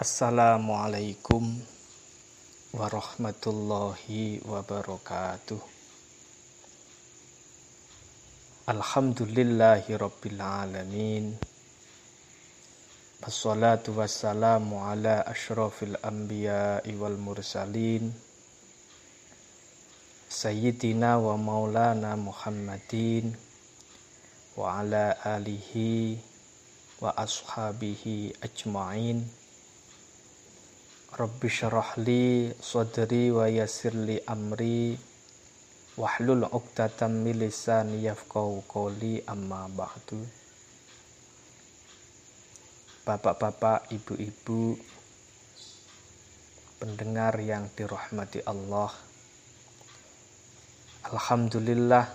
Assalamualaikum warahmatullahi wabarakatuh. Alhamdulillahi rabbil alamin. Wassalatu wassalamu ala asyrafil anbiya'i wal mursalin sayyidina wa maulana Muhammadin wa ala alihi wa ashabihi ajma'in. Rabbi syrah li sadri wa yassir li amri wahlul 'uqdatam min lisani yafqahu qawli, amma ba'du. Bapak-bapak, ibu-ibu, pendengar yang dirahmati Allah. Alhamdulillah,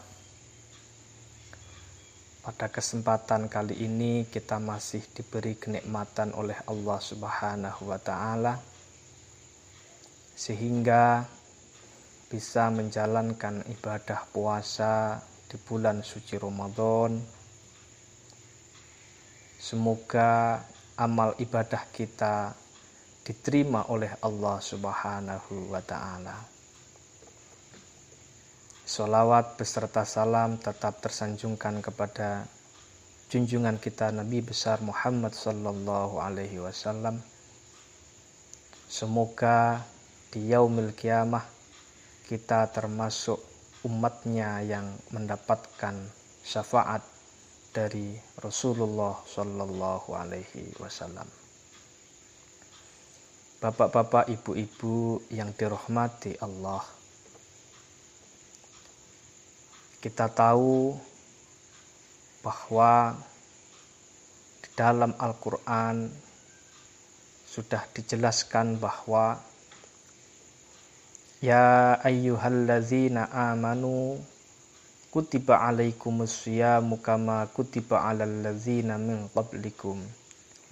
pada kesempatan kali ini kita masih diberi kenikmatan oleh Allah Subhanahu wa taala, sehingga bisa menjalankan ibadah puasa di bulan suci Ramadan. Semoga amal ibadah kita diterima oleh Allah Subhanahu wa taala. Sholawat beserta salam tetap tersanjungkan kepada junjungan kita Nabi besar Muhammad sallallahu alaihi wasallam. Semoga di yaumil qiyamah kita termasuk umatnya yang mendapatkan syafaat dari Rasulullah sallallahu alaihi wasallam. Bapak-bapak, ibu-ibu yang dirahmati Allah. Kita tahu bahwa di dalam Al-Qur'an sudah dijelaskan bahwa ya ayyuhallazina amanu kutiba alaikumus siyamu kama kutiba alal ladzina min qablikum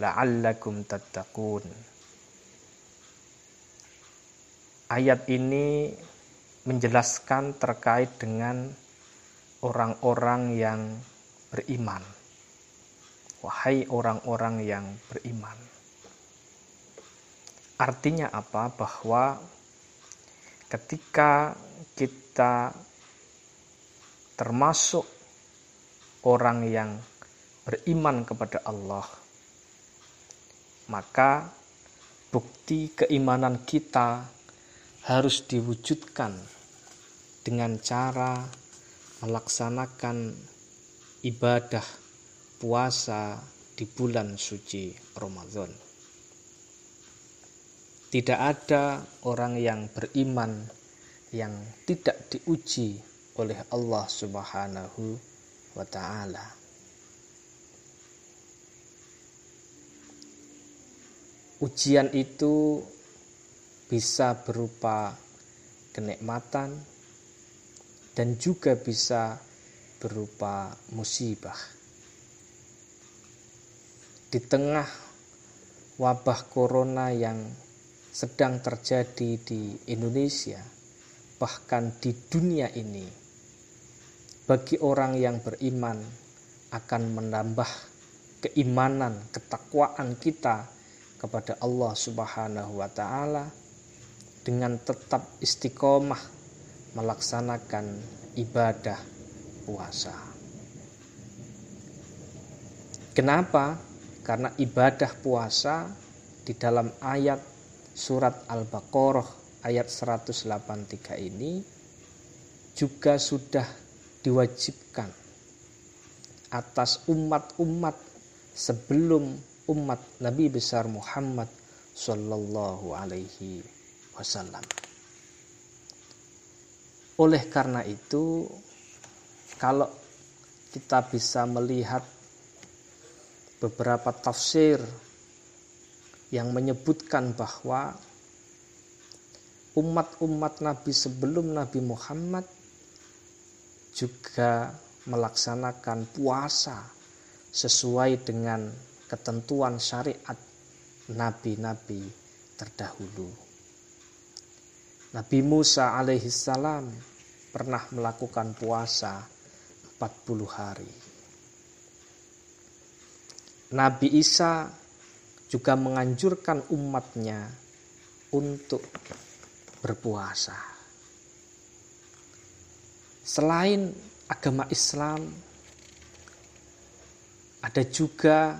la'allakum tattaqun. Ayat ini menjelaskan terkait dengan orang-orang yang beriman. Wahai orang-orang yang beriman. Artinya apa? Bahwa ketika kita termasuk orang yang beriman kepada Allah, maka bukti keimanan kita harus diwujudkan dengan cara melaksanakan ibadah puasa di bulan suci Ramadan. Tidak ada orang yang beriman yang tidak diuji oleh Allah Subhanahu wa ta'ala. Ujian itu bisa berupa kenikmatan dan juga bisa berupa musibah. Di tengah wabah corona yang sedang terjadi di Indonesia, bahkan di dunia ini, bagi orang yang beriman akan menambah keimanan, ketakwaan kita kepada Allah Subhanahu wa ta'ala dengan tetap istiqomah melaksanakan ibadah puasa. Kenapa? Karena ibadah puasa di dalam ayat Surat Al-Baqarah ayat 183 ini juga sudah diwajibkan atas umat-umat sebelum umat Nabi besar Muhammad sallallahu alaihi wasallam. Oleh karena itu, kalau kita bisa melihat beberapa tafsir yang menyebutkan bahwa umat-umat Nabi sebelum Nabi Muhammad juga melaksanakan puasa sesuai dengan ketentuan syariat Nabi-Nabi terdahulu. Nabi Musa alaihissalam pernah melakukan puasa 40 hari. Nabi Isa juga menganjurkan umatnya untuk berpuasa. Selain agama Islam, ada juga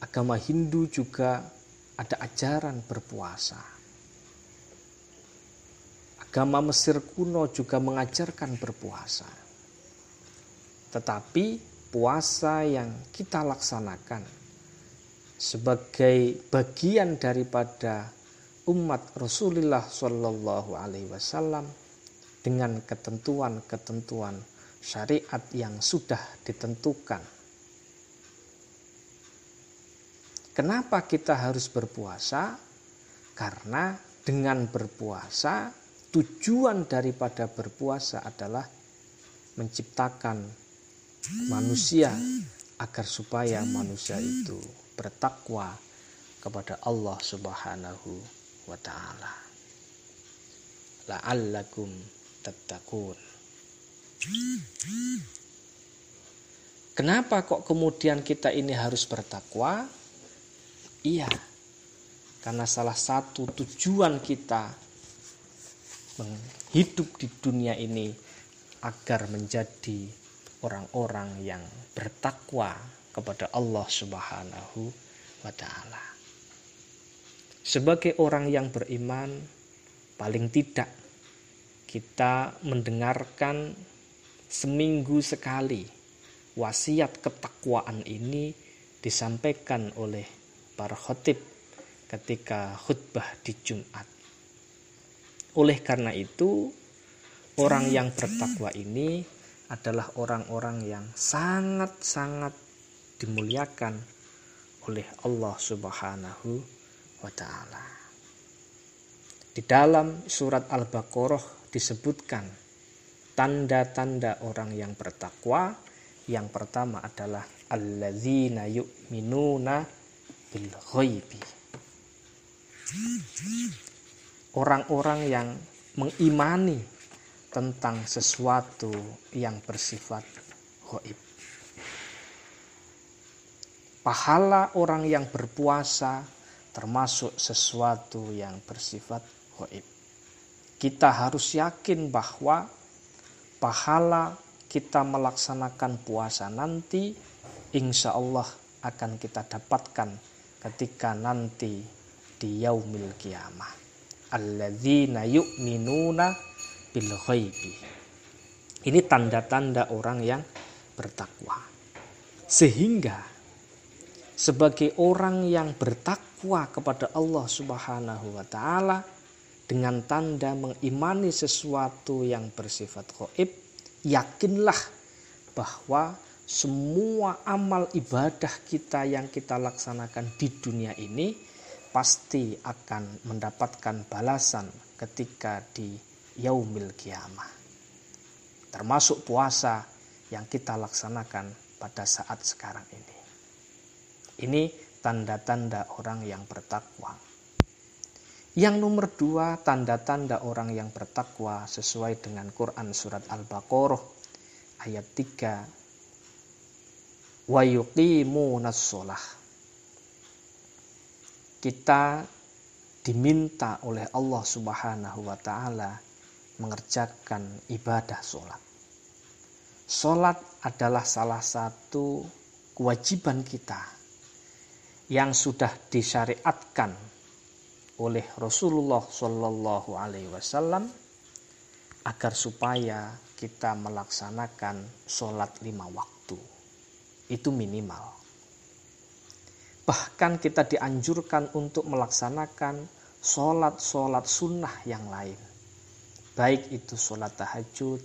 agama Hindu juga ada ajaran berpuasa. Agama Mesir kuno juga mengajarkan berpuasa. Tetapi puasa yang kita laksanakan sebagai bagian daripada umat Rasulullah Shallallahu Alaihi Wasallam dengan ketentuan-ketentuan syariat yang sudah ditentukan. Kenapa kita harus berpuasa? Karena dengan berpuasa, tujuan daripada berpuasa adalah menciptakan manusia agar supaya manusia itu bertakwa kepada Allah Subhanahu wa ta'ala. La'allakum tattaqun. Kenapa kok kemudian kita ini harus bertakwa? Iya, karena salah satu tujuan kita hidup di dunia ini agar menjadi orang-orang yang bertakwa kepada Allah Subhanahu wa ta'ala. Sebagai orang yang beriman, paling tidak kita mendengarkan seminggu sekali wasiat ketakwaan ini disampaikan oleh para khotib ketika khutbah di Jumat. Oleh karena itu, orang yang bertakwa ini adalah orang-orang yang sangat-sangat dimuliakan oleh Allah Subhanahu wa ta'ala. Di dalam surat Al-Baqarah disebutkan tanda-tanda orang yang bertakwa. Yang pertama adalah alladzina yu'minuna bil ghaibi. Orang-orang yang mengimani tentang sesuatu yang bersifat ghaib. Pahala orang yang berpuasa termasuk sesuatu yang bersifat ghaib. Kita harus yakin bahwa pahala kita melaksanakan puasa nanti insya Allah akan kita dapatkan ketika nanti di yaumil qiyamah. Alladzina yu'minuna bil ghaibi. Ini tanda-tanda orang yang bertakwa. Sehingga sebagai orang yang bertakwa kepada Allah Subhanahu wa ta'ala dengan tanda mengimani sesuatu yang bersifat ghaib, yakinlah bahwa semua amal ibadah kita yang kita laksanakan di dunia ini pasti akan mendapatkan balasan ketika di yaumil qiyamah. Termasuk puasa yang kita laksanakan pada saat sekarang ini. Ini tanda-tanda orang yang bertakwa. Yang nomor dua, tanda-tanda orang yang bertakwa sesuai dengan Quran surat Al-Baqarah ayat 3. Wa yuqimunas shalah. Kita diminta oleh Allah Subhanahu wa ta'ala mengerjakan ibadah sholat. Sholat adalah salah satu kewajiban kita yang sudah disyariatkan oleh Rasulullah Shallallahu Alaihi Wasallam agar supaya kita melaksanakan sholat 5 waktu itu minimal. Bahkan kita dianjurkan untuk melaksanakan sholat-sholat sunnah yang lain. Baik itu sholat tahajud,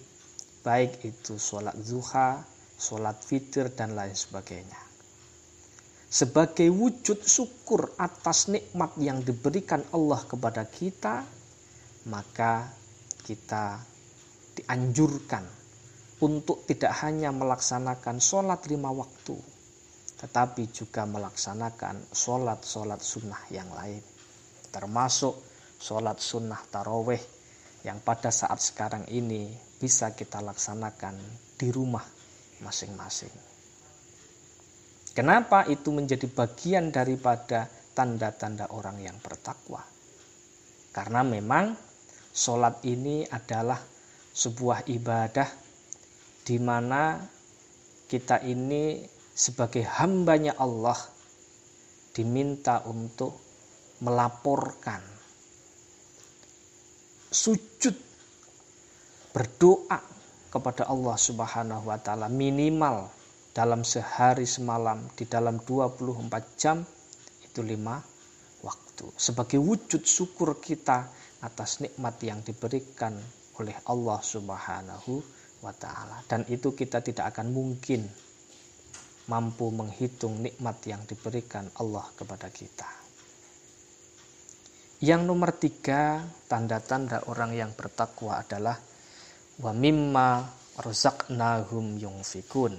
baik itu sholat zuha, sholat witir, dan lain sebagainya. Sebagai wujud syukur atas nikmat yang diberikan Allah kepada kita, maka kita dianjurkan untuk tidak hanya melaksanakan sholat 5 waktu, tetapi juga melaksanakan sholat-sholat sunnah yang lain. Termasuk sholat sunnah tarawih yang pada saat sekarang ini bisa kita laksanakan di rumah masing-masing. Kenapa itu menjadi bagian daripada tanda-tanda orang yang bertakwa? Karena memang sholat ini adalah sebuah ibadah di mana kita ini sebagai hambanya Allah diminta untuk melaporkan, sujud, berdoa kepada Allah Subhanahu wa Ta'ala minimal dalam sehari semalam, di dalam 24 jam itu 5 waktu. Sebagai wujud syukur kita atas nikmat yang diberikan oleh Allah Subhanahu wa Ta'ala. Dan itu kita tidak akan mungkin mampu menghitung nikmat yang diberikan Allah kepada kita. Yang nomor 3, tanda-tanda orang yang bertakwa adalah wa mimma razaqnahum yunfikun.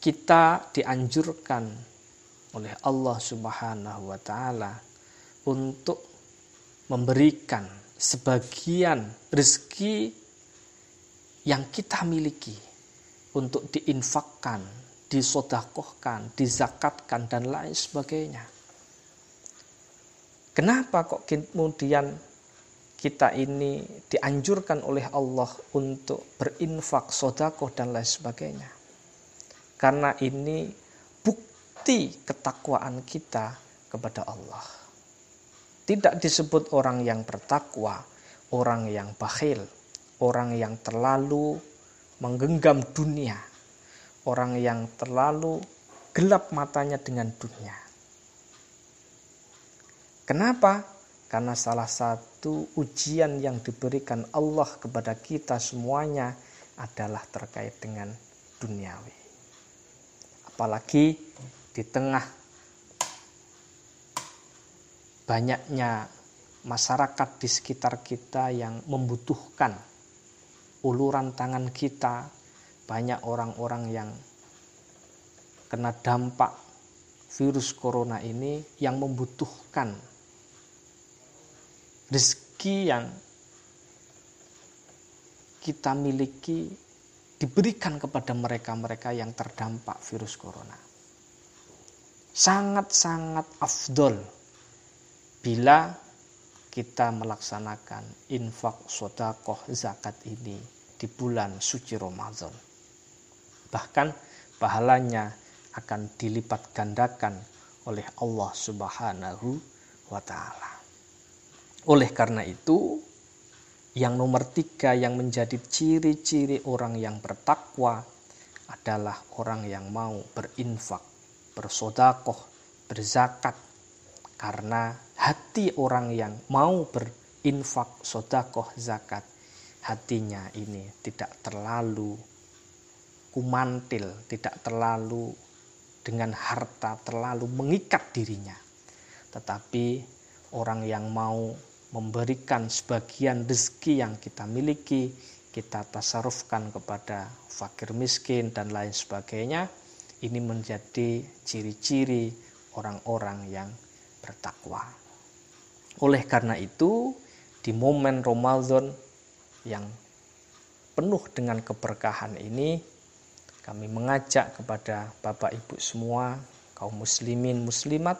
Kita dianjurkan oleh Allah Subhanahu wa Ta'ala untuk memberikan sebagian rezeki yang kita miliki untuk diinfakkan, disodakohkan, dizakatkan, dan lain sebagainya. Kenapa kok kemudian kita ini dianjurkan oleh Allah untuk berinfak, sodakoh, dan lain sebagainya? Karena ini bukti ketakwaan kita kepada Allah. Tidak disebut orang yang bertakwa, orang yang bakhil, orang yang terlalu menggenggam dunia, orang yang terlalu gelap matanya dengan dunia. Kenapa? Karena salah satu ujian yang diberikan Allah kepada kita semuanya adalah terkait dengan duniawi. Apalagi di tengah banyaknya masyarakat di sekitar kita yang membutuhkan uluran tangan kita, banyak orang-orang yang kena dampak virus corona ini yang membutuhkan rezeki yang kita miliki diberikan kepada mereka-mereka yang terdampak virus corona. Sangat-sangat afdol bila kita melaksanakan infak, sodakoh, zakat ini di bulan suci Ramadan. Bahkan pahalanya akan dilipat gandakan oleh Allah Subhanahu wa Ta'ala. Oleh karena itu, yang nomor 3 yang menjadi ciri-ciri orang yang bertakwa adalah orang yang mau berinfak, bersodakoh, berzakat. Karena hati orang yang mau berinfak, sodakoh, zakat, hatinya ini tidak terlalu kumantil, tidak terlalu dengan harta, terlalu mengikat dirinya. Tetapi orang yang mau memberikan sebagian rezeki yang kita miliki, kita tasarufkan kepada fakir miskin dan lain sebagainya, ini menjadi ciri-ciri orang-orang yang bertakwa. Oleh karena itu, di momen Ramadan yang penuh dengan keberkahan ini, kami mengajak kepada Bapak Ibu semua, kaum muslimin muslimat,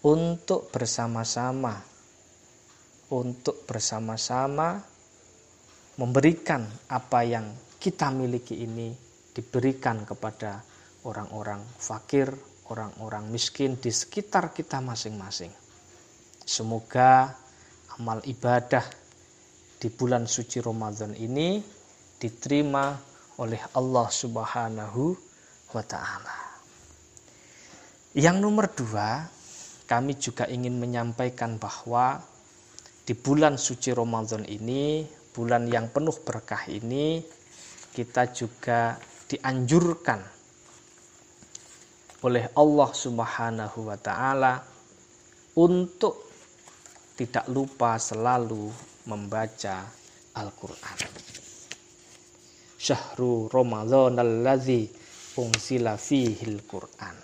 untuk bersama-sama memberikan apa yang kita miliki ini, diberikan kepada orang-orang fakir, orang-orang miskin di sekitar kita masing-masing. Semoga amal ibadah di bulan suci Ramadan ini diterima oleh Allah Subhanahu wa Ta'ala. Yang nomor 2, kami juga ingin menyampaikan bahwa di bulan suci Ramadan ini, bulan yang penuh berkah ini, kita juga dianjurkan oleh Allah Subhanahu wa Ta'ala untuk tidak lupa selalu membaca Al-Quran. Syahrul Ramadhan alladzi unzila fihil Quran.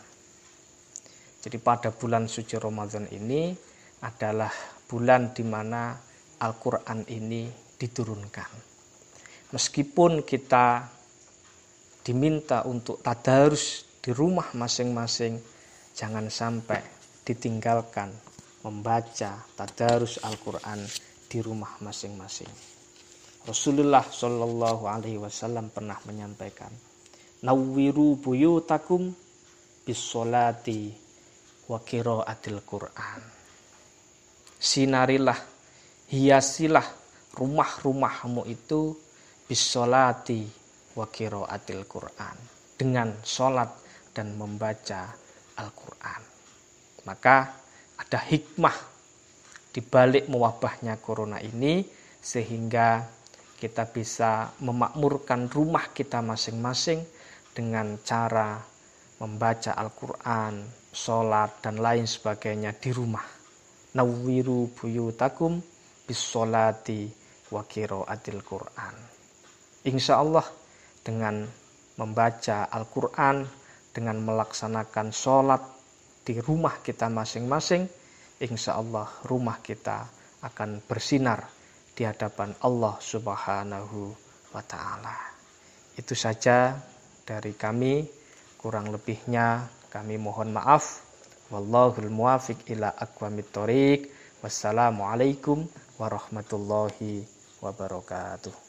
Jadi pada bulan suci Ramadan ini adalah bulan di mana Al-Quran ini diturunkan. Meskipun kita diminta untuk tadarus di rumah masing-masing, jangan sampai ditinggalkan membaca tadarus Al-Quran di rumah masing-masing. Rasulullah Shallallahu Alaihi Wasallam pernah menyampaikan, nawwiru buyutakum bisolati wa qiraatil Quran. Sinarilah, hiasilah rumah-rumahmu itu bisolati wa qiraatil Quran, dengan sholat dan membaca Al-Quran. Maka ada hikmah di balik mewabahnya corona ini, sehingga kita bisa memakmurkan rumah kita masing-masing dengan cara membaca Al-Quran, sholat, dan lain sebagainya di rumah. Nawwiru buyutakum bisholati wa qiraatil Quran. Insya Allah dengan membaca Al-Quran, dengan melaksanakan sholat di rumah kita masing-masing, insya Allah rumah kita akan bersinar di hadapan Allah Subhanahu wa Ta'ala. Itu saja dari kami, kurang lebihnya kami mohon maaf. Wallahul muwafiq ila aqwamit thoriq. Wassalamualaikum warahmatullahi wabarakatuh.